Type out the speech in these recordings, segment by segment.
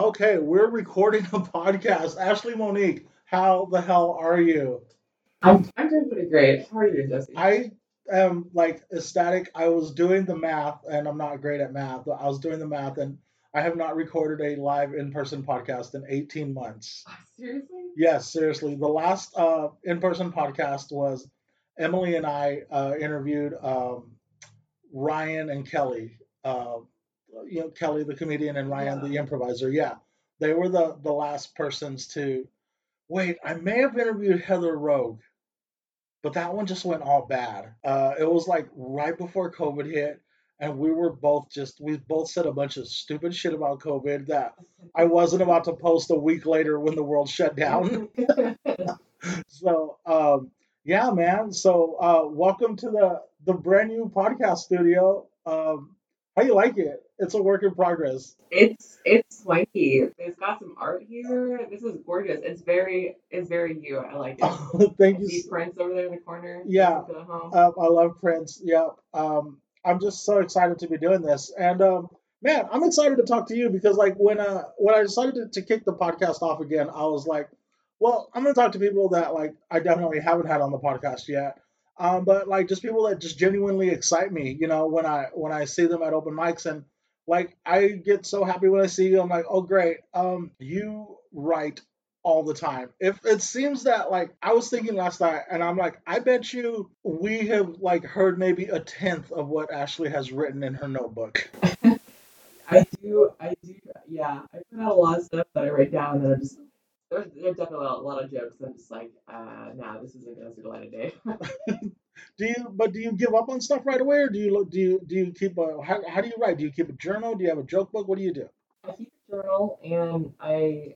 Okay, we're recording a podcast. Ashley Monique, how the hell are you? I'm doing pretty great. How are you, Jesse? I am ecstatic. I was doing the math, and I'm not great at math, but I was doing the math, and I have not recorded a live in-person podcast in 18 months. Seriously? Yes, seriously. The last in-person podcast was Emily and I interviewed Ryan and Kelly. Kelly the comedian and Ryan the improviser. Yeah, they were the last persons to. Wait, I may have interviewed Heather Rogue, but that one just went all bad. It was right before COVID hit, and we both said a bunch of stupid shit about COVID that I wasn't about to post a week later when the world shut down. So yeah, man. So welcome to the brand new podcast studio. How do you like it? It's a work in progress. It's swanky. There's got some art here. This is gorgeous. It's very you. I like it. Oh, thank you. See Prince over there in the corner. Yeah. I love Prince. Yeah. I'm just so excited to be doing this. And man, I'm excited to talk to you because when I decided to kick the podcast off again, I was like, well, I'm gonna talk to people that I definitely haven't had on the podcast yet. But just people that just genuinely excite me, when I see them at open mics, and I get so happy when I see you. I'm like, oh great, you write all the time. If it seems that I was thinking last night, and I'm like, I bet you we have heard maybe a tenth of what Ashley has written in her notebook. I do, yeah. I put out a lot of stuff that I write down, and then I just. There's definitely a lot of jokes. I'm just nah, this isn't gonna see the light of day. Do you give up on stuff right away, or do you keep a? How do you write? Do you keep a journal? Do you have a joke book? What do you do? I keep a journal, and I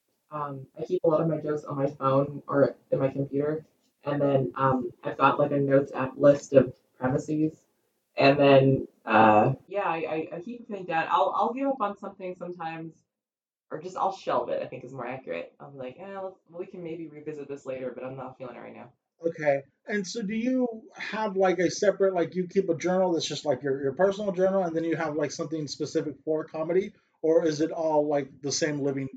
keep a lot of my jokes on my phone or in my computer, and then I've got a notes app list of premises, and then I keep thinking that I'll give up on something sometimes. Or just I'll shelve it, I think is more accurate. I'll be we can maybe revisit this later, but I'm not feeling it right now. Okay. And so do you have a separate, you keep a journal that's just your personal journal, and then you have something specific for comedy? Or is it all the same living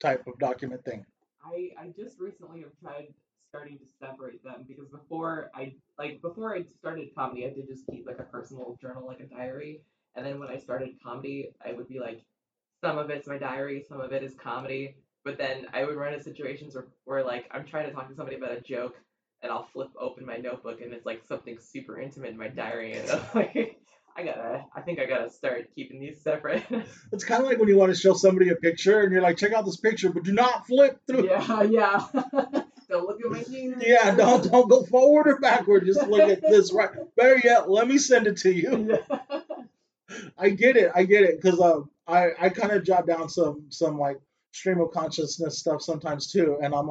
type of document thing? I just recently have tried starting to separate them because before I started comedy, I did just keep a personal journal, a diary. And then when I started comedy, I would be some of it's my diary, some of it is comedy, but then I would run into situations where I'm trying to talk to somebody about a joke, and I'll flip open my notebook, and it's something super intimate in my diary, and I'm I think I gotta start keeping these separate. It's kind of when you want to show somebody a picture, and you're check out this picture, but do not flip through. Yeah. Don't look at my fingers. Yeah, don't go forward or backward. Just look at this right. Better yet, let me send it to you. Yeah. I get it, because I kind of jot down some stream of consciousness stuff sometimes too, and I'm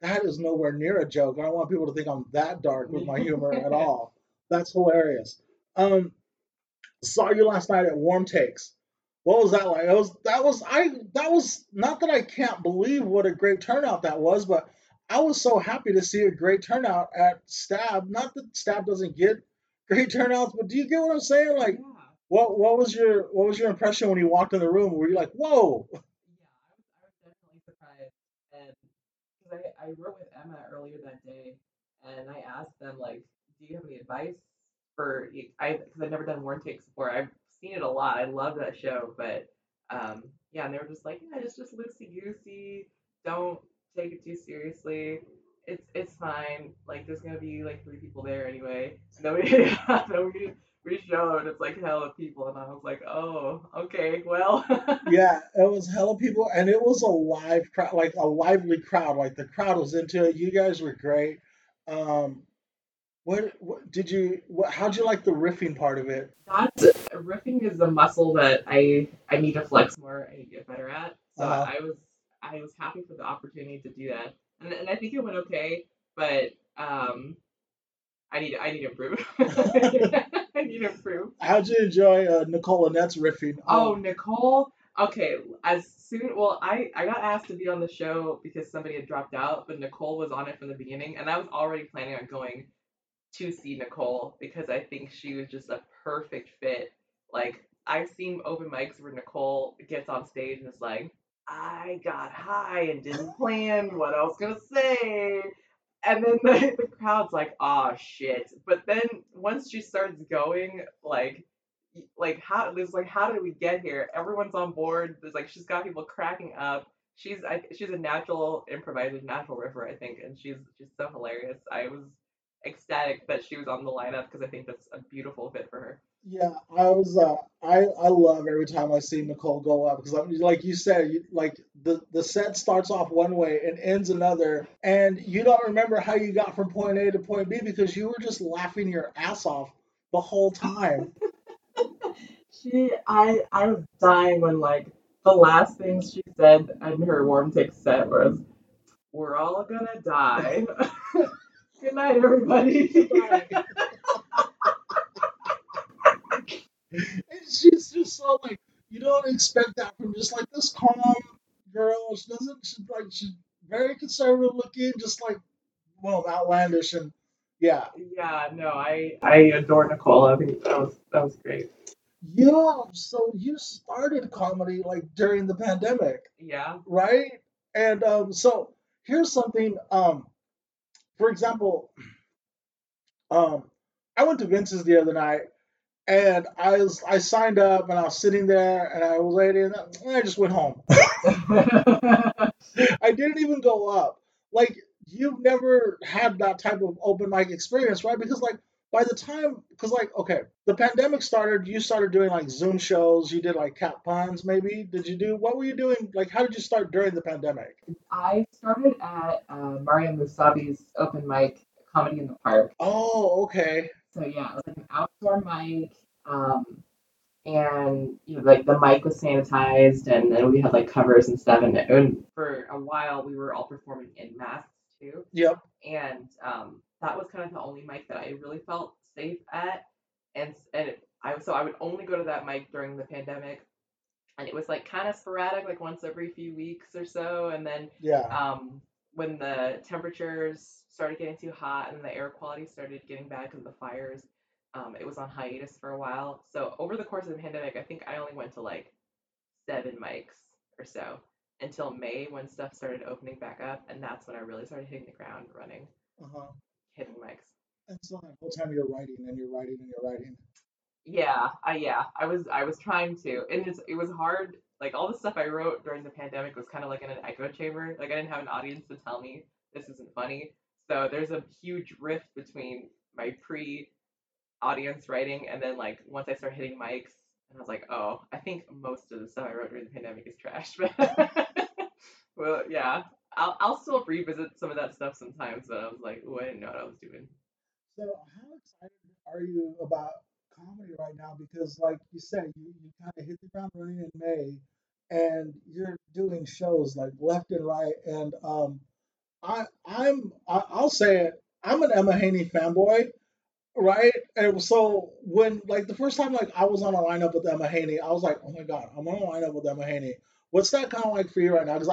that is nowhere near a joke. I don't want people to think I'm that dark with my humor at all. That's hilarious. Saw you last night at Warm Takes. What was that like? That was not that I can't believe what a great turnout that was, but I was so happy to see a great turnout at Stab. Not that Stab doesn't get great turnouts, but do you get what I'm saying? Yeah. What was your impression when you walked in the room? Were you whoa? Yeah, I was definitely surprised, and because I wrote with Emma earlier that day, and I asked them do you have any advice for? Because I've never done Warm Takes before. I've seen it a lot. I love that show, but and they were just it's just loosey goosey. Don't take it too seriously. It's fine. There's gonna be three people there anyway. We showed it's hella people, and I was oh, okay, well. Yeah, it was hella people, and it was a live crowd, a lively crowd. The crowd was into it. You guys were great. How'd you like the riffing part of it? Riffing is a muscle that I need to flex more. I need to get better at. So I was happy for the opportunity to do that, and I think it went okay, but I need to improve. I need to improve. How'd you enjoy Nicole Annette's riffing? Oh, Nicole. Okay. I got asked to be on the show because somebody had dropped out, but Nicole was on it from the beginning, and I was already planning on going to see Nicole because I think she was just a perfect fit. I've seen open mics where Nicole gets on stage and is I got high and didn't plan what I was going to say. And then the crowd's like, oh, shit. But then once she starts going, how did we get here? Everyone's on board. There's she's got people cracking up. She's a natural improviser, natural riffer, I think. And she's so hilarious. I was ecstatic that she was on the lineup because I think that's a beautiful fit for her. Yeah, I was. I love every time I see Nicole go up because, like you said, the set starts off one way and ends another, and you don't remember how you got from point A to point B because you were just laughing your ass off the whole time. I was dying when the last things she said in her warm take set was, "We're all gonna die." Good night, everybody. And she's just so you don't expect that from just this calm girl. She's very conservative looking, outlandish, and yeah. No, I adore Nicole. I think that was great. Yeah. So you started comedy during the pandemic. Yeah. Right. And so here's something. For example, I went to Vince's the other night. And I signed up, and I was sitting there, and I was waiting, and I just went home. I didn't even go up. You've never had that type of open mic experience, right? Because, by the time, the pandemic started, you started doing, Zoom shows. You did, cat puns, maybe. What were you doing? How did you start during the pandemic? I started at Mario Musabi's open mic, Comedy in the Park. Oh, okay. So yeah, it was an outdoor mic, and the mic was sanitized, and then we had covers and stuff. And for a while, we were all performing in masks too. Yep. And that was kind of the only mic that I really felt safe at, and so I would only go to that mic during the pandemic, and it was kind of sporadic, once every few weeks or so, and then when the temperatures started getting too hot and the air quality started getting bad because of the fires, it was on hiatus for a while. So over the course of the pandemic, I think I only went to 7 mics or so until May when stuff started opening back up. And that's when I really started hitting the ground running, hitting mics. And so the whole time you're writing and you're writing and you're writing. Yeah. I was trying to, and it was hard. All the stuff I wrote during the pandemic was kind of in an echo chamber. I didn't have an audience to tell me this isn't funny. So there's a huge rift between my pre-audience writing and then once I start hitting mics, and I was oh, I think most of the stuff I wrote during the pandemic is trash. But well, yeah, I'll still revisit some of that stuff sometimes. But I was I didn't know what I was doing. So how excited are you about comedy right now? Because you said, you kind of hit the ground running in May, and you're doing shows left and right, and I'll say it. I'm an Emma Haney fanboy, right? And so when the first time I was on a lineup with Emma Haney, I was oh my god, I'm on a lineup with Emma Haney. What's that kind of for you right now? Because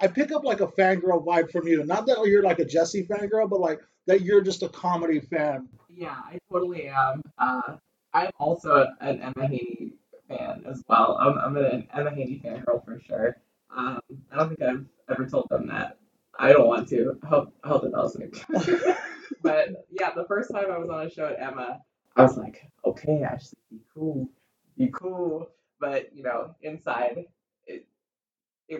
I pick up a fangirl vibe from you. Not that you're a Jessie fangirl, but that you're just a comedy fan. Yeah, I totally am. I'm also an Emma Haney fan as well. I'm an Emma Haney fangirl for sure. I don't think I've ever told them that. I don't want to. I hope that doesn't. But yeah, the first time I was on a show at Emma, I was okay, Ashley, be cool. But inside, it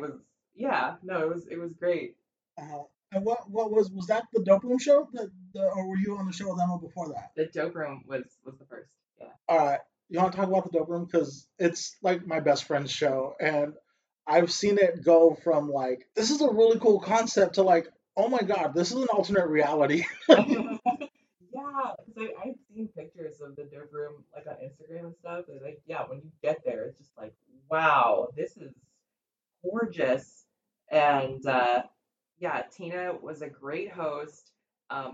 was it was great. And what was that the Dope Room show? Or were you on the show with Emma before that? The Dope Room was the first. Yeah. All right, you want to talk about the Dope Room because it's my best friend's show and. I've seen it go from this is a really cool concept to oh my god, this is an alternate reality. Yeah, because I've seen pictures of the Dope Room on Instagram and stuff. And when you get there, it's just wow, this is gorgeous. And Tina was a great host,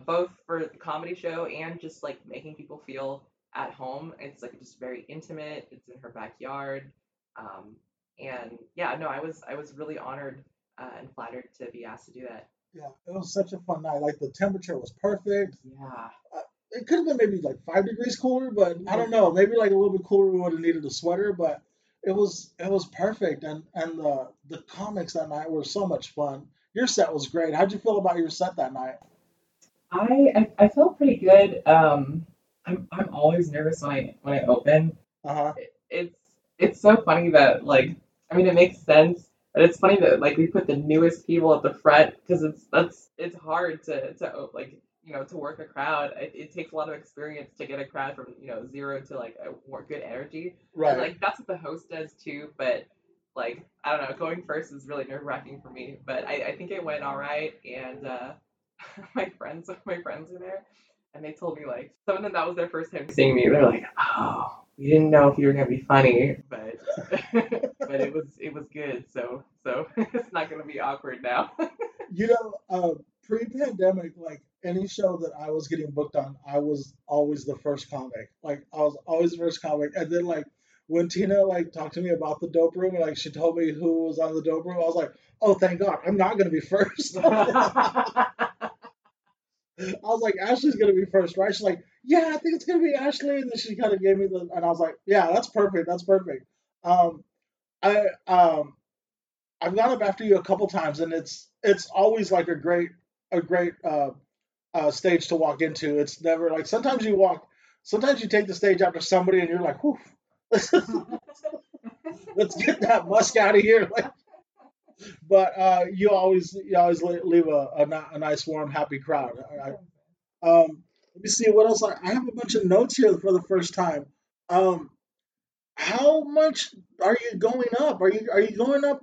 both for the comedy show and just making people feel at home. It's just very intimate. It's in her backyard. And yeah, no, I was really honored and flattered to be asked to do that. Yeah, it was such a fun night. The temperature was perfect. Yeah. It could have been maybe 5 degrees cooler, but I don't know. Maybe a little bit cooler. We would have needed a sweater, but it was perfect, and the comics that night were so much fun. Your set was great. How'd you feel about your set that night? I felt pretty good. I'm always nervous when I open. Uh-huh. It's so funny that, like, I mean, it makes sense, but it's funny that, like, we put the newest people at the front, because it's hard to like, you know, to work a crowd. It takes a lot of experience to get a crowd from, you know, zero to, like, a more good energy. Right. And, like, that's what the host does too, but, like, I don't know, going first is really nerve-wracking for me, but I think it went all right, and my friends were there, and they told me, like, some of them, that was their first time seeing me. They're like, oh, we didn't know if you were gonna be funny, but but it was good. So it's not gonna be awkward now. You know, pre-pandemic, like, any show that I was getting booked on, I was always the first comic. Like, I was always the first comic, and then, like, when Tina, like, talked to me about the dope room, and, like, she told me who was on the dope room, I was like, oh, thank God, I'm not gonna be first. I was like, Ashley's going to be first, right? She's like, yeah, I think it's going to be Ashley. And then she kind of gave me the, and I was like, yeah, that's perfect. That's perfect. I've gone up after you a couple times, and it's always like a great stage to walk into. It's never like, sometimes you take the stage after somebody and you're like, whew, let's get that musk out of here. Like, but you always leave a nice, warm, happy crowd. Let me see what else. I have a bunch of notes here for the first time. How much are you going up? Are you going up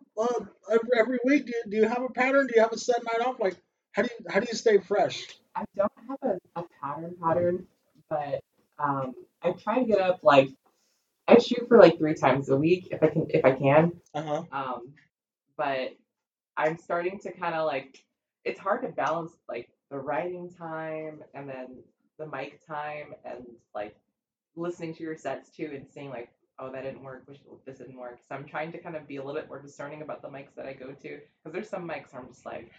every week? Do you have a pattern? Do you have a set night off? Like, how do you stay fresh? I don't have a pattern, but I try to get up, like, I shoot for, like, 3 times a week if I can. Uh-huh. But I'm starting to kind of, like, it's hard to balance, like, the writing time and then the mic time and, like, listening to your sets too and seeing, like, oh, that didn't work, this didn't work. So I'm trying to kind of be a little bit more discerning about the mics that I go to, because there's some mics where I'm just like,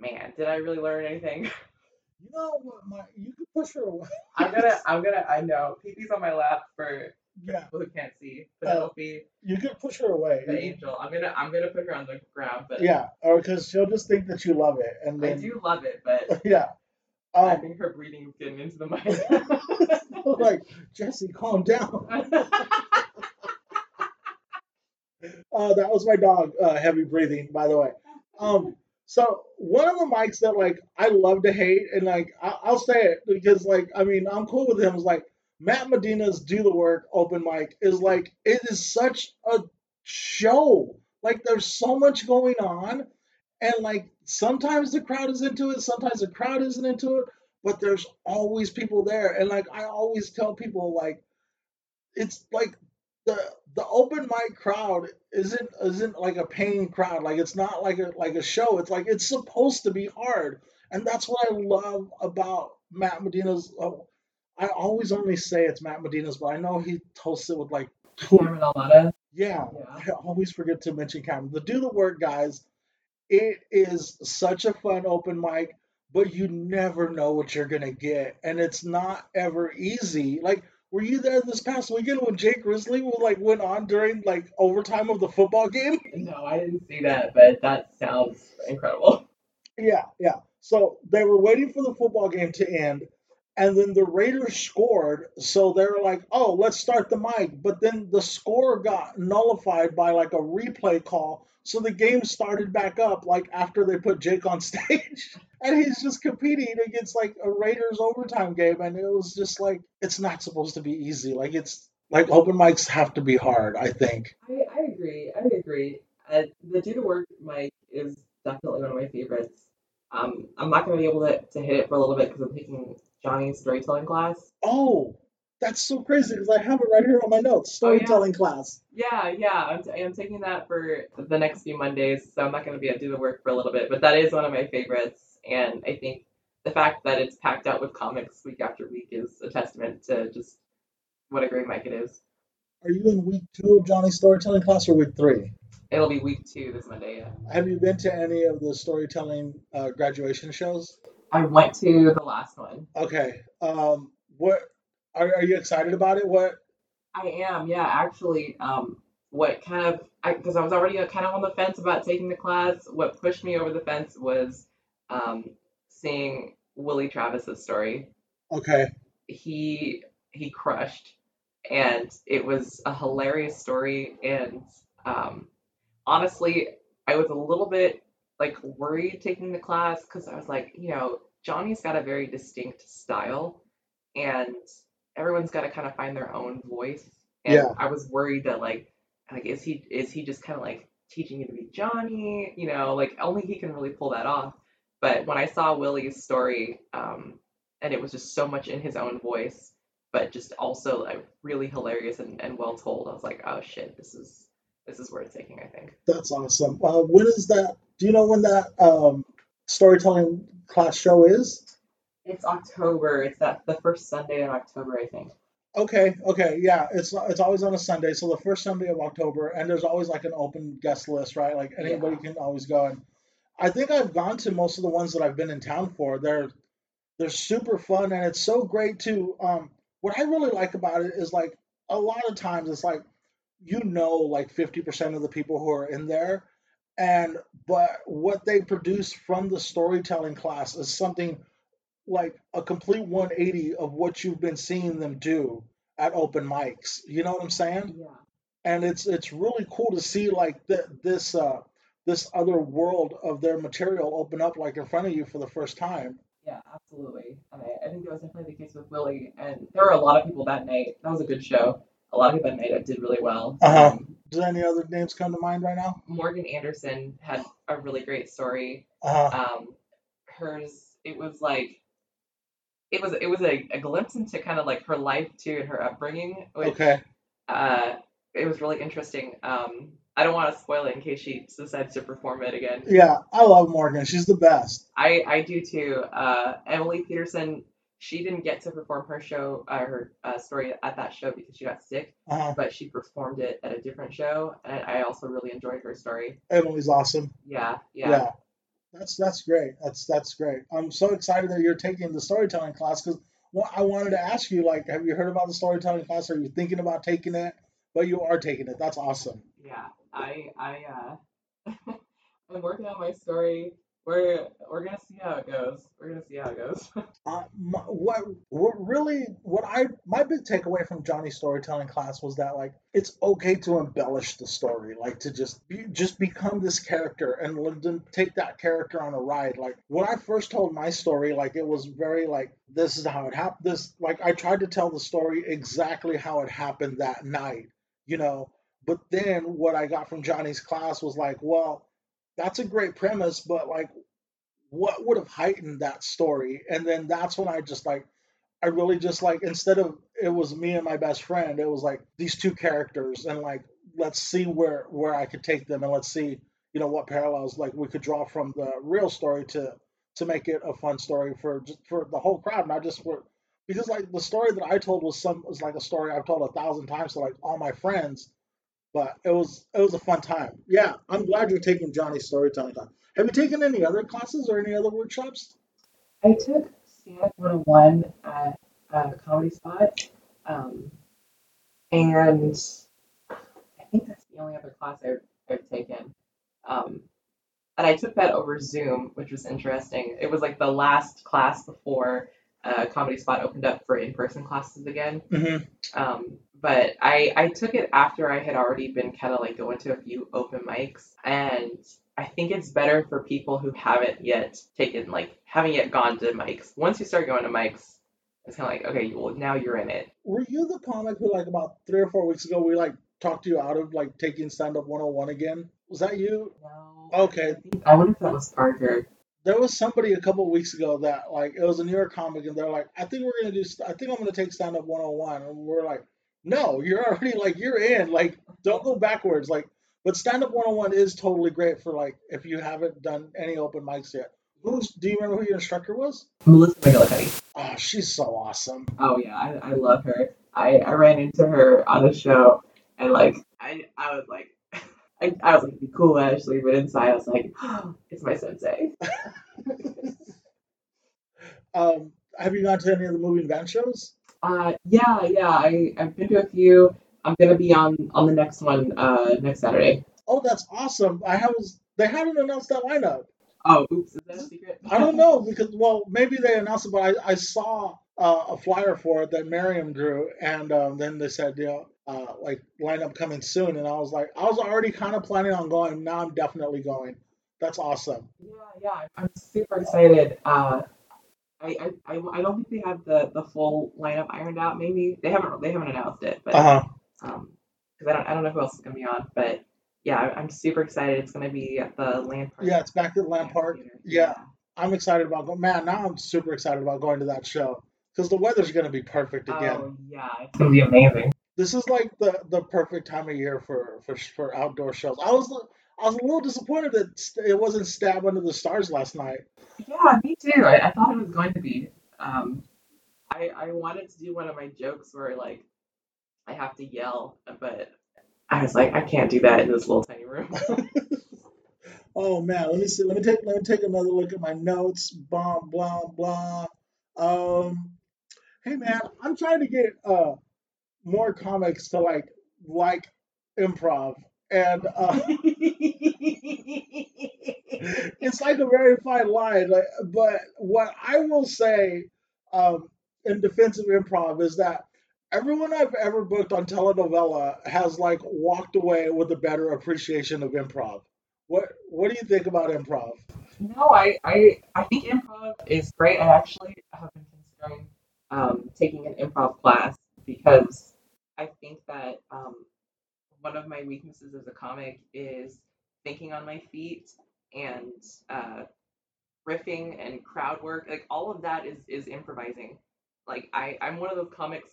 man, did I really learn anything? You know what, you can push her away. I'm gonna. I know. Pee-pee's on my lap for. Yeah. People who can't see. Penelope. You can push her away. The angel. I'm gonna put her on the ground, but yeah, or because she'll just think that you love it, and then I do love it, but yeah, I think her breathing is getting into the mic. Like, Jesse, calm down. That was my dog. Heavy breathing, by the way. So one of the mics that, like, I love to hate, and, like, I'll say it because, like, I mean, I'm cool with him. It's like, Matt Medina's Do the Work open mic is, like, it is such a show. Like, there's so much going on, and, like, sometimes the crowd is into it, sometimes the crowd isn't into it, but there's always people there. And, like, I always tell people, like, it's like the open mic crowd isn't like a paying crowd. Like, it's not like a show. It's like, it's supposed to be hard, and that's what I love about Matt Medina's. I always only say it's Matt Medina's, but I know he hosts it with, like, Cameron Alana. Yeah, I always forget to mention Cameron. The Do the Work guys, it is such a fun open mic, but you never know what you're gonna get, and it's not ever easy. Like, were you there this past weekend when Jake Grizzly, like, went on during, like, overtime of the football game? No, I didn't see that, but that sounds incredible. Yeah. So they were waiting for the football game to end. And then the Raiders scored, so they were like, oh, let's start the mic. But then the score got nullified by, like, a replay call, so the game started back up, like, after they put Jake on stage. And he's just competing against, like, a Raiders overtime game, and it was just like, it's not supposed to be easy. Like, it's, like, open mics have to be hard, I think. I agree. The Do the Work mic is definitely one of my favorites. I'm not going to be able to hit it for a little bit because I'm taking Johnny's storytelling class. Oh, that's so crazy because I have it right here on my notes. Storytelling class. Yeah. I'm taking that for the next few Mondays, so I'm not going to be able to do the work for a little bit. But that is one of my favorites, and I think the fact that it's packed out with comics week after week is a testament to just what a great mic it is. Are you in week 2 of Johnny's storytelling class or week 3? It'll be week 2 this Monday, yeah. Have you been to any of the storytelling graduation shows? I went to the last one. Okay. What are you excited about it? What? I am, yeah. Actually, what kind of, because I was already kind of on the fence about taking the class. What pushed me over the fence was seeing Willie Travis's story. Okay. He crushed, and it was a hilarious story. And honestly, I was a little bit like worried taking the class because I was like, you know, Johnny's got a very distinct style, and everyone's got to kind of find their own voice. And yeah. I was worried that like is he just kind of like teaching you to be Johnny? You know, like only he can really pull that off. But when I saw Willie's story, and it was just so much in his own voice, but just also like really hilarious and well told, I was like, oh shit, this is where it's taking, I think. That's awesome. When is that? Do you know when that storytelling class show is? It's October. It's the first Sunday in October, I think. Okay, yeah. It's always on a Sunday, so the first Sunday of October, and there's always like an open guest list, right? Like anybody can always go. And I think I've gone to most of the ones that I've been in town for. They're super fun, and it's so great too. What I really like about it is like a lot of times it's like, you know, like 50% of the people who are in there, but what they produce from the storytelling class is something like a complete 180 of what you've been seeing them do at open mics. You know what I'm saying? Yeah. And it's really cool to see like this other world of their material open up like in front of you for the first time. Yeah, absolutely. I think that was definitely the case with Willie, and there were a lot of people that night. That was a good show. A lot of people that night that did really well. Uh-huh. Does any other names come to mind right now? Morgan Anderson had a really great story. Uh-huh. Hers, it was like, it was a glimpse into kind of like her life too and her upbringing, which, okay. It was really interesting. I don't want to spoil it in case she decides to perform it again. Yeah, I love Morgan. She's the best. I do too. Emily Peterson, she didn't get to perform her show, her story at that show because she got sick, uh-huh. but she performed it at a different show, and I also really enjoyed her story. Emily's awesome. Yeah. That's great. That's great. I'm so excited that you're taking the storytelling class because I wanted to ask you, like, have you heard about the storytelling class? Are you thinking about taking it? But you are taking it. That's awesome. Yeah, I I'm working on my story. We're gonna see how it goes. My big takeaway from Johnny's storytelling class was that like it's okay to embellish the story, like to just become this character and let them take that character on a ride. Like when I first told my story, like it was very like this is how it happened. This like I tried to tell the story exactly how it happened that night, you know. But then what I got from Johnny's class was like, well, that's a great premise, but like what would have heightened that story? And then that's when I just like, I really just like, instead of it was me and my best friend, it was like these two characters and like, let's see where I could take them and let's see, you know, what parallels like we could draw from the real story to make it a fun story for the whole crowd. Not just because like the story that I told was like a story I've told 1,000 times to like all my friends. But it was a fun time. Yeah, I'm glad you're taking Johnny's storytelling class. Have you taken any other classes or any other workshops? I took stand-up 101 at Comedy Spot, and I think that's the only other class I've taken. And I took that over Zoom, which was interesting. It was like the last class before Comedy Spot opened up for in-person classes again. Mm-hmm. But I took it after I had already been kind of like going to a few open mics, and I think it's better for people who haven't yet gone to mics. Once you start going to mics, it's kind of like, okay, well now you're in it. Were you the comic who like about 3 or 4 weeks ago we like talked you out of like taking stand up 101 again? Was that you? No. Okay. I wonder if that was Parker. There was somebody a couple of weeks ago that like it was a New York comic, and they're like, I think I'm gonna take stand up 101, and we're like, no, you're already like you're in. Like, don't go backwards. Like, but stand up 101 is totally great for like if you haven't done any open mics yet. Do you remember who your instructor was? Melissa McGillicuddy. Oh, she's so awesome. Oh yeah, I love her. I ran into her on a show, and like I was like I was like, be cool, Ashley, but inside I was like, oh, it's my sensei. Have you gone to any of the movie and band shows? Yeah. I've been to a few. I'm gonna be on the next one next Saturday. Oh, that's awesome! They haven't announced that lineup. Oh, oops! Is that a secret? I don't know because maybe they announced it, but I saw a flyer for it that Miriam drew, and then they said lineup coming soon, and I was already kind of planning on going. Now I'm definitely going. That's awesome. Yeah, I'm super excited. I don't think they have the full lineup ironed out. Maybe they haven't announced it, but because I don't know who else is gonna be on, but yeah, I'm super excited. It's gonna be at the Land Park. Yeah, it's back at Land Park. Yeah, I'm excited about going. Man, now I'm super excited about going to that show because the weather's gonna be perfect again. Oh yeah, it's gonna be amazing. This is like the perfect time of year for outdoor shows. I was a little disappointed that it wasn't Stab Under the Stars last night. Yeah, me too. I thought it was going to be. I wanted to do one of my jokes where, I have to yell, but I was I can't do that in this little tiny room. Oh, man. Let me see. Let me take another look at my notes. Blah, blah, blah. Hey, man, I'm trying to get more comics to, like improv. And it's a very fine line. But what I will say in defense of improv is that everyone I've ever booked on telenovela has walked away with a better appreciation of improv. What do you think about improv? No, I think improv is great. I actually have been considering taking an improv class because I think that one of my weaknesses as a comic is thinking on my feet and riffing and crowd work. All of that is improvising. I'm one of those comics,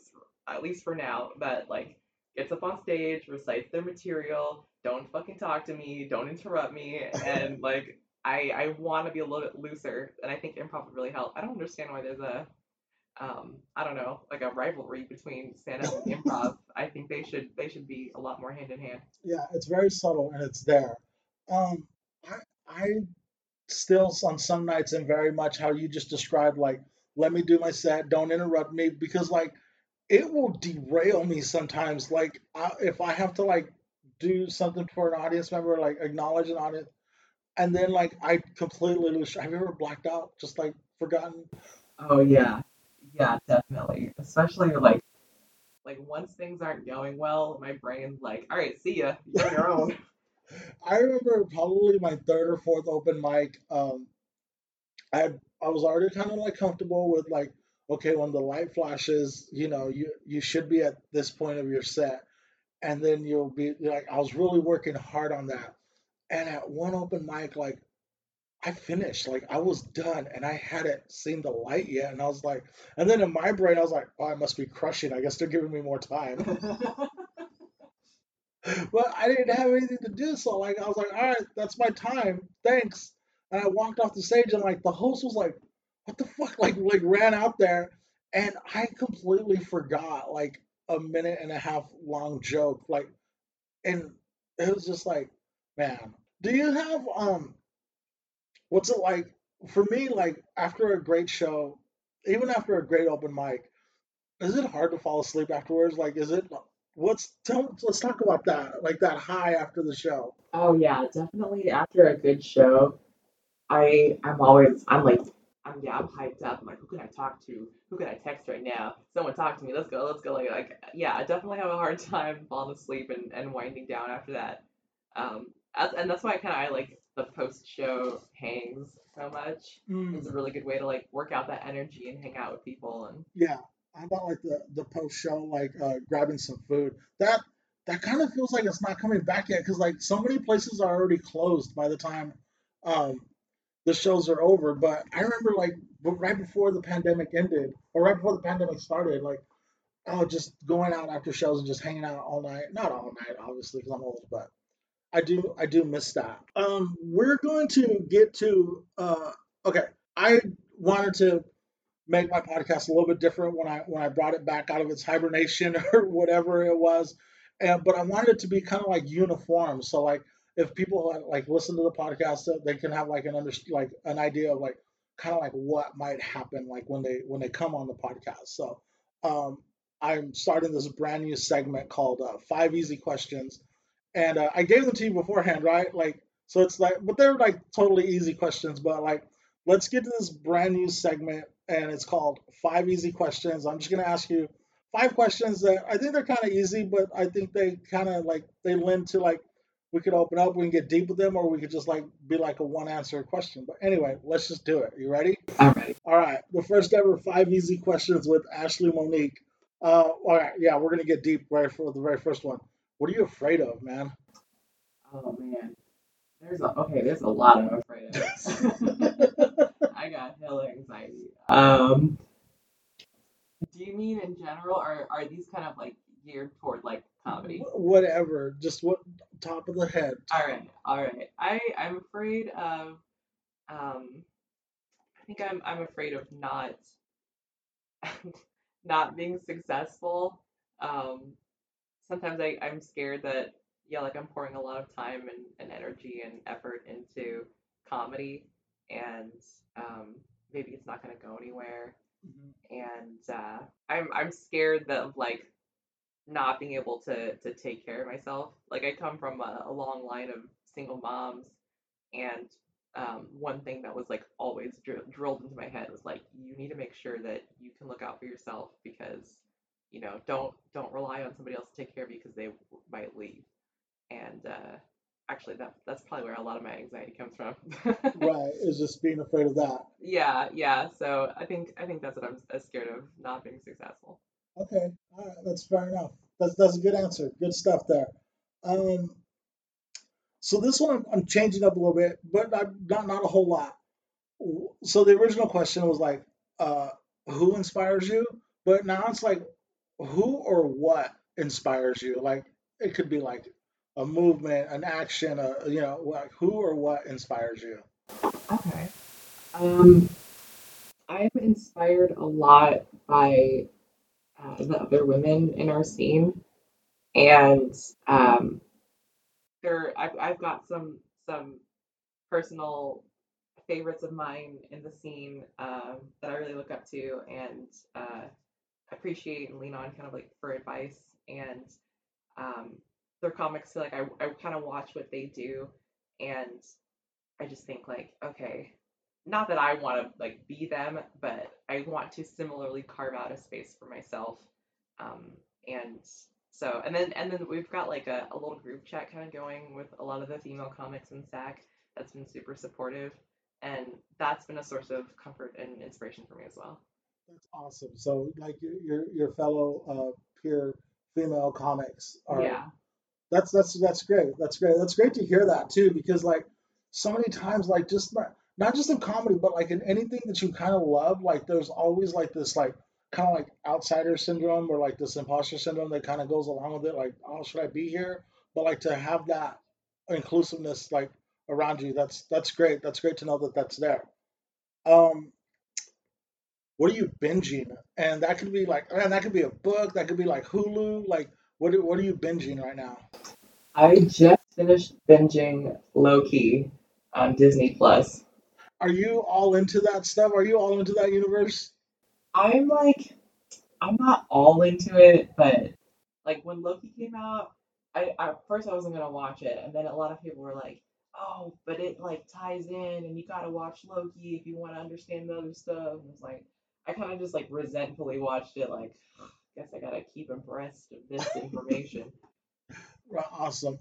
at least for now, that gets up on stage, recites their material, don't fucking talk to me, don't interrupt me, and I want to be a little bit looser, and I think improv would really help. I don't understand why there's a I don't know, a rivalry between stand-up and improv. I think they should be a lot more hand in hand. Yeah, it's very subtle and it's there. I still on some nights am very much how you just described, let me do my set, don't interrupt me, because it will derail me sometimes. If I have to do something for an audience member, acknowledge an audience, and then I completely lose. Have you ever blacked out? Just forgotten? Oh yeah. Yeah, definitely. Especially once things aren't going well, my brain's all right, see ya. You're on your own. I remember probably my third or fourth open mic. I was already kind of comfortable with okay, when the light flashes, you should be at this point of your set, and then you'll be I was really working hard on that, and at one open mic I finished, I was done, and I hadn't seen the light yet, and I was and then in my brain, I was oh, I must be crushing, I guess they're giving me more time. But I didn't have anything to do, so I was all right, that's my time, thanks, and I walked off the stage, and the host was what the fuck, ran out there, and I completely forgot, a minute and a half long joke, and it was just man, do you have, what's it like for me? After a great show, even after a great open mic, is it hard to fall asleep afterwards? Is it? Let's talk about that. That high after the show. Oh yeah, definitely after a good show, I'm hyped up. Who can I talk to? Who can I text right now? Someone talk to me. Let's go. Yeah, I definitely have a hard time falling asleep and winding down after that. And that's why I the post-show hangs so much. It's a really good way to work out that energy and hang out with people. And yeah, how about the post-show grabbing some food? That kind of feels it's not coming back yet because so many places are already closed by the time the shows are over. But I remember right before the pandemic ended or right before the pandemic started, just going out after shows and just hanging out all night. Not all night, obviously, because I'm old, but. I do miss that. We're going to get to okay. I wanted to make my podcast a little bit different when I brought it back out of its hibernation or whatever it was, but I wanted it to be kind of uniform. So if people listen to the podcast, they can have an idea of kind of what might happen when they come on the podcast. So I'm starting this brand new segment called 5 Easy Questions. And I gave them to you beforehand, right? Like, so it's like, but they're like totally easy questions, but like, let's get to this brand new segment, and it's called 5 Easy Questions. I'm just going to ask you 5 questions that I think they're kind of easy, but I think they kind of like, they lend to like, we could open up, we can get deep with them, or we could just like be like a one answer question. But anyway, let's just do it. You ready? All right. All right. The first ever 5 Easy Questions with Ashley Monique. All right. Yeah, we're going to get deep right for the very first one. What are you afraid of, man? Oh, man. There's a lot I'm afraid of. I got hella anxiety. Do you mean in general, or are these kind of like geared toward like comedy? Whatever, just what top of the head. All right. I'm afraid of. I think I'm afraid of not being successful. Sometimes I'm scared that like I'm pouring a lot of time and energy and effort into comedy, and maybe it's not gonna go anywhere. Mm-hmm. And I'm scared of like not being able to take care of myself. Like I come from a long line of single moms, and one thing that was like always drilled into my head was like, you need to make sure that you can look out for yourself, because don't rely on somebody else to take care of you because they might leave. And actually, that's probably where a lot of my anxiety comes from. Right, is just being afraid of that. Yeah. So I think that's what I'm scared of, not being successful. Okay, all right, that's fair enough. That's a good answer. Good stuff there. So this one I'm changing up a little bit, but not a whole lot. So the original question was like, who inspires you? But now it's like, who or what inspires you? Like it could be like a movement, an action, like who or what inspires you? Okay. I'm inspired a lot by the other women in our scene, and I've got some personal favorites of mine in the scene that I really look up to and appreciate and lean on, kind of like for advice, and their comics. So like I kind of watch what they do, and I just think like, okay, not that I want to like be them, but I want to similarly carve out a space for myself. And then we've got like a little group chat kind of going with a lot of the female comics in SAC that's been super supportive, and that's been a source of comfort and inspiration for me as well. That's awesome. So like your fellow peer female comics are. Yeah. That's great. That's great. That's great to hear that too, because like so many times, like just not just in comedy, but like in anything that you kind of love, like there's always like this like kind of like outsider syndrome or like this imposter syndrome that kind of goes along with it. Like, oh, should I be here? But like to have that inclusiveness like around you, that's great. That's great to know that that's there. What are you binging? And that could be like, man, that could be a book. That could be like Hulu. Like, what are you binging right now? I just finished binging Loki on Disney Plus. Are you all into that stuff? Are you all into that universe? I'm not all into it, but like when Loki came out, at first I wasn't gonna watch it, and then a lot of people were like, "Oh, but it like ties in, and you gotta watch Loki if you want to understand the other stuff." And it's like I kind of just like resentfully watched it, like. Guess I gotta keep abreast of this information. Awesome.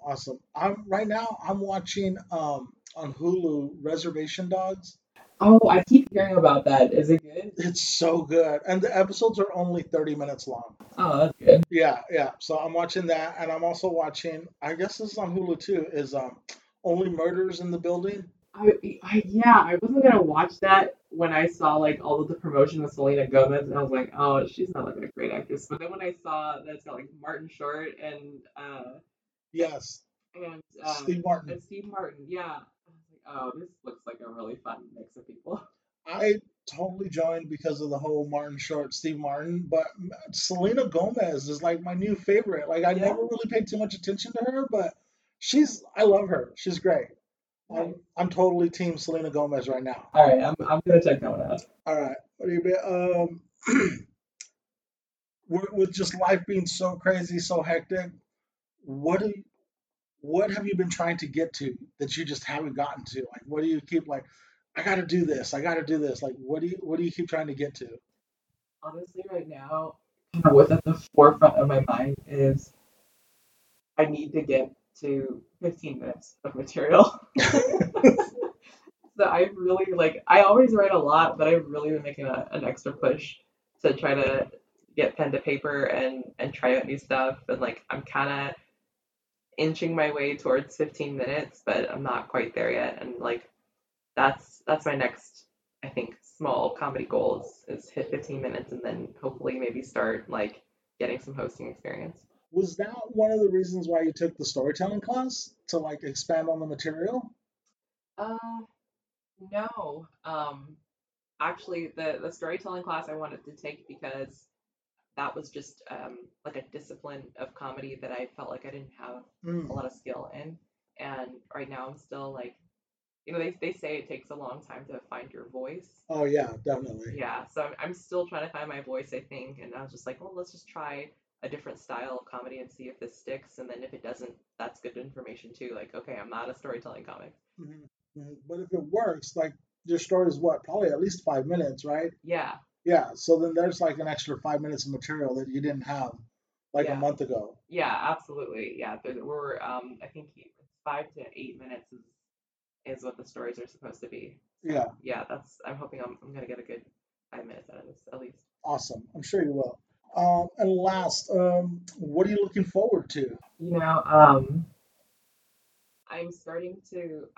I'm watching on Hulu Reservation Dogs. Oh, I keep hearing about that. Is it good? It's so good, and the episodes are only 30 minutes long. Oh, that's good. Yeah. So I'm watching that, and I'm also watching. I guess this is on Hulu too. Is Only Murders in the Building. I wasn't gonna watch that when I saw like all of the promotion with Selena Gomez, and I was like, oh, she's not like a great actress. But then when I saw that it's got like Martin Short and yes, and Steve Martin, yeah, I was like, oh, this looks like a really fun mix of people. I totally joined because of the whole Martin Short, Steve Martin, but Selena Gomez is like my new favorite. Like I never really paid too much attention to her, but I love her. She's great. I'm totally team Selena Gomez right now. All right, I'm gonna check that one out. All right, what do you mean? with just life being so crazy, so hectic, what have you been trying to get to that you just haven't gotten to? Like, what do you keep like, I got to do this, I got to do this. Like, what do you keep trying to get to? Honestly, right now, kind of what's at the forefront of my mind is I need to get to 15 minutes of material. So I really I always write a lot, but I've really been making an extra push to try to get pen to paper and try out new stuff. And I'm kind of inching my way towards 15 minutes, but I'm not quite there yet. And that's my next, I think, small comedy goal is hit 15 minutes and then hopefully maybe start getting some hosting experience. Was that one of the reasons why you took the storytelling class to expand on the material? No. Actually, the storytelling class I wanted to take because that was just a discipline of comedy that I felt like I didn't have a lot of skill in. And right now I'm still they say it takes a long time to find your voice. Oh yeah, definitely. Yeah. So I'm still trying to find my voice, I think. And I was just well, let's just try a different style of comedy and see if this sticks. And then if it doesn't, that's good information too. Okay, I'm not a storytelling comic. Mm-hmm. But if it works, your story is what? Probably at least 5 minutes, right? Yeah. Yeah. So then there's an extra 5 minutes of material that you didn't have a month ago. Yeah, absolutely. Yeah. There were, I think 5 to 8 minutes is what the stories are supposed to be. Yeah. Yeah. I'm hoping I'm going to get a good 5 minutes out of this at least. Awesome. I'm sure you will. And last, what are you looking forward to? I'm starting to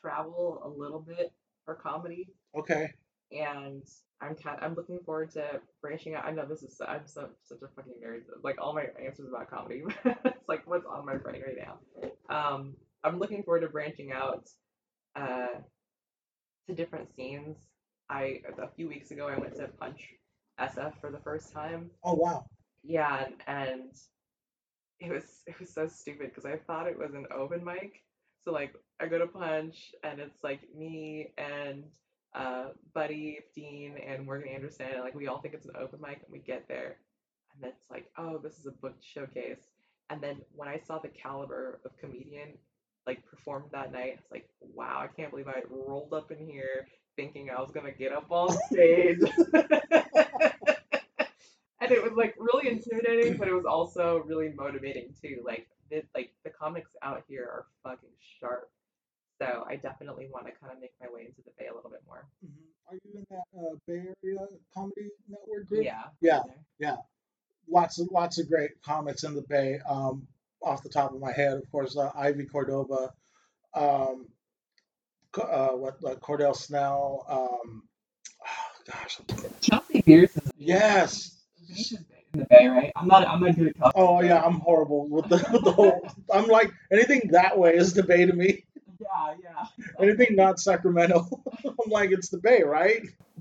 travel a little bit for comedy. Okay. And I'm looking forward to branching out. I know I'm such a fucking nerd. All my answers about comedy. It's what's on my brain right now. I'm looking forward to branching out to different scenes. A few weeks ago I went to Punch SF for the first time. Oh wow. Yeah, and it was so stupid because I thought it was an open mic. So I go to Punch and it's me and Buddy Dean and Morgan Anderson, and we all think it's an open mic, and we get there and it's oh, this is a booked showcase. And then when I saw the caliber of comedian performed that night, it's wow, I can't believe I rolled up in here thinking I was gonna get up on stage. And it was really intimidating, but it was also really motivating too. The comics out here are fucking sharp. So I definitely want to kind of make my way into the Bay a little bit more. Mm-hmm. Are you in that Bay Area Comedy Network group? Yeah. Yeah. Yeah. Lots of great comics in the Bay. Off the top of my head, of course, Ivy Cordova, Cordell Snell. Chelsea Peterson. Yes. In the Bay, right? I'm not good at Chelsea. Oh yeah, I'm horrible with the whole. I'm anything that way is the Bay to me. Yeah, yeah. Anything not Sacramento, I'm it's the Bay, right?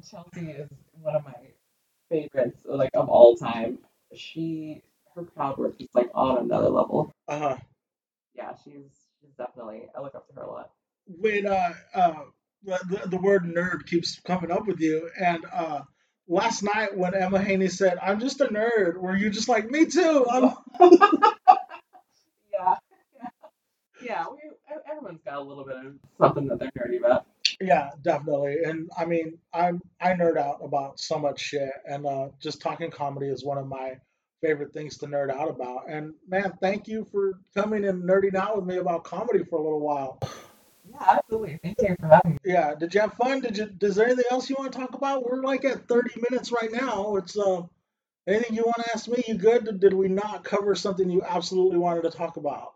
Chelsea is one of my favorites, of all time. Her crowd work is on another level. Uh-huh. Yeah, she's definitely, I look up to her a lot. When the word nerd keeps coming up with you, and last night when Emma Haney said, "I'm just a nerd," were you just "Me too"? Yeah, everyone's got a little bit of something that they're nerdy about. Yeah, definitely. And I mean, I nerd out about so much shit, and just talking comedy is one of my favorite things to nerd out about. And man, thank you for coming and nerding out with me about comedy for a little while. Yeah, absolutely. Thank you for having me. Yeah, did you have fun? Is there anything else you want to talk about? We're at 30 minutes right now. It's anything you want to ask me? You good? Did we not cover something you absolutely wanted to talk about?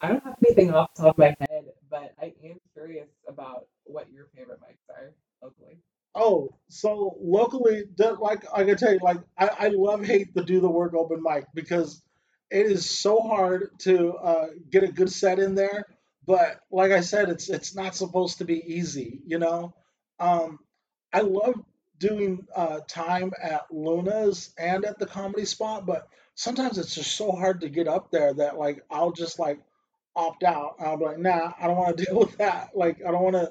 I don't have anything off the top of my head, but I am curious about what your favorite mics are locally. Oh, so locally, I can tell you, I love hate the Do the Work open mic because it is so hard to get a good set in there. But like I said, it's not supposed to be easy, I love doing time at Luna's and at the Comedy Spot, but sometimes it's just so hard to get up there that I'll just opt out. I'll be nah, I don't want to deal with that. I don't want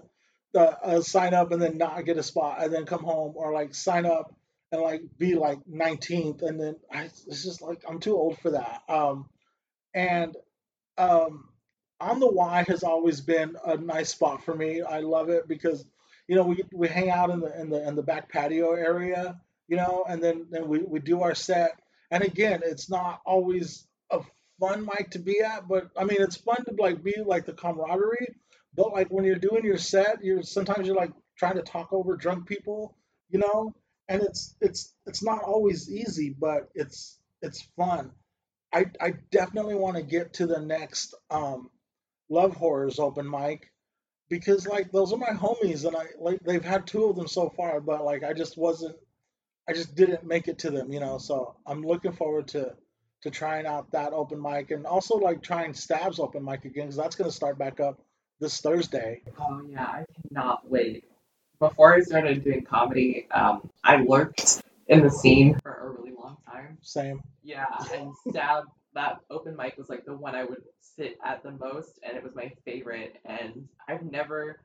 to sign up and then not get a spot and then come home, or sign up and like be like 19th, and then it's just like I'm too old for that. On the Y has always been a nice spot for me. I love it because, you know, we hang out in the back patio area, you know, and then we do our set. And again, it's not always a fun mic to be at, but I mean, it's fun to like be like the camaraderie. But like when you're doing your set, sometimes you're like trying to talk over drunk people, you know, and it's not always easy, but it's fun. I definitely want to get to the next Love Horrors open mic, because like those are my homies, and I like they've had two of them so far, but like I just didn't make it to them, you know. So I'm looking forward to trying out that open mic, and also like trying Stab's open mic again, because that's going to start back up this Thursday. Oh yeah, I cannot wait. Before I started doing comedy, I lurked in the scene for a really long time. Same. Yeah, and Stab, that open mic was like the one I would sit at the most, and it was my favorite, and I've never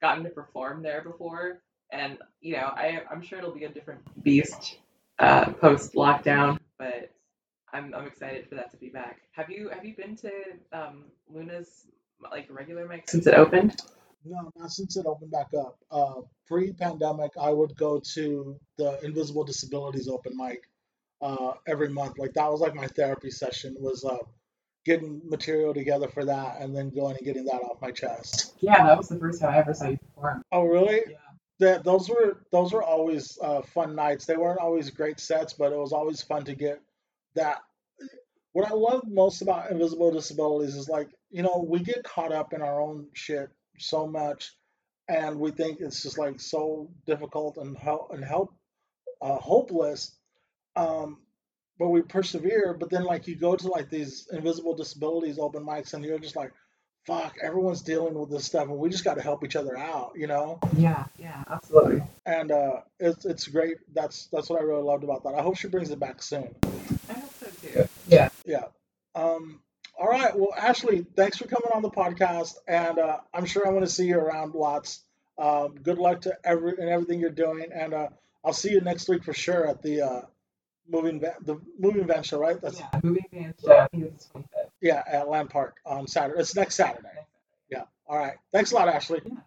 gotten to perform there before, and you know, I'm sure it'll be a different beast post lockdown, but I'm excited for that to be back. Have you been to Luna's like regular mic since it opened? No, not since it opened back up. Pre-pandemic, I would go to the Invisible Disabilities Open Mic every month. Like that was like my therapy session, was getting material together for that, and then going and getting that off my chest. Yeah, that was the first time I ever saw you perform. Oh, really? Yeah. Those were always fun nights. They weren't always great sets, but it was always fun to get that. What I love most about Invisible Disabilities is like, you know, we get caught up in our own shit so much, and we think it's just like so difficult and hopeless, but we persevere. But then like you go to like these Invisible Disabilities open mics, and you're just like, fuck, everyone's dealing with this stuff, and we just got to help each other out, you know. Yeah absolutely. And it's great. That's what I really loved about that. I hope she brings it back soon. I hope so too. Yeah All right. Well, Ashley, thanks for coming on the podcast, and I'm sure I want to see you around lots. Good luck to everything you're doing, and I'll see you next week for sure at the moving van show, right? Moving van show. I think it's 25th. Yeah, at Land Park on Saturday. It's next Saturday. Yeah. All right. Thanks a lot, Ashley. Yeah.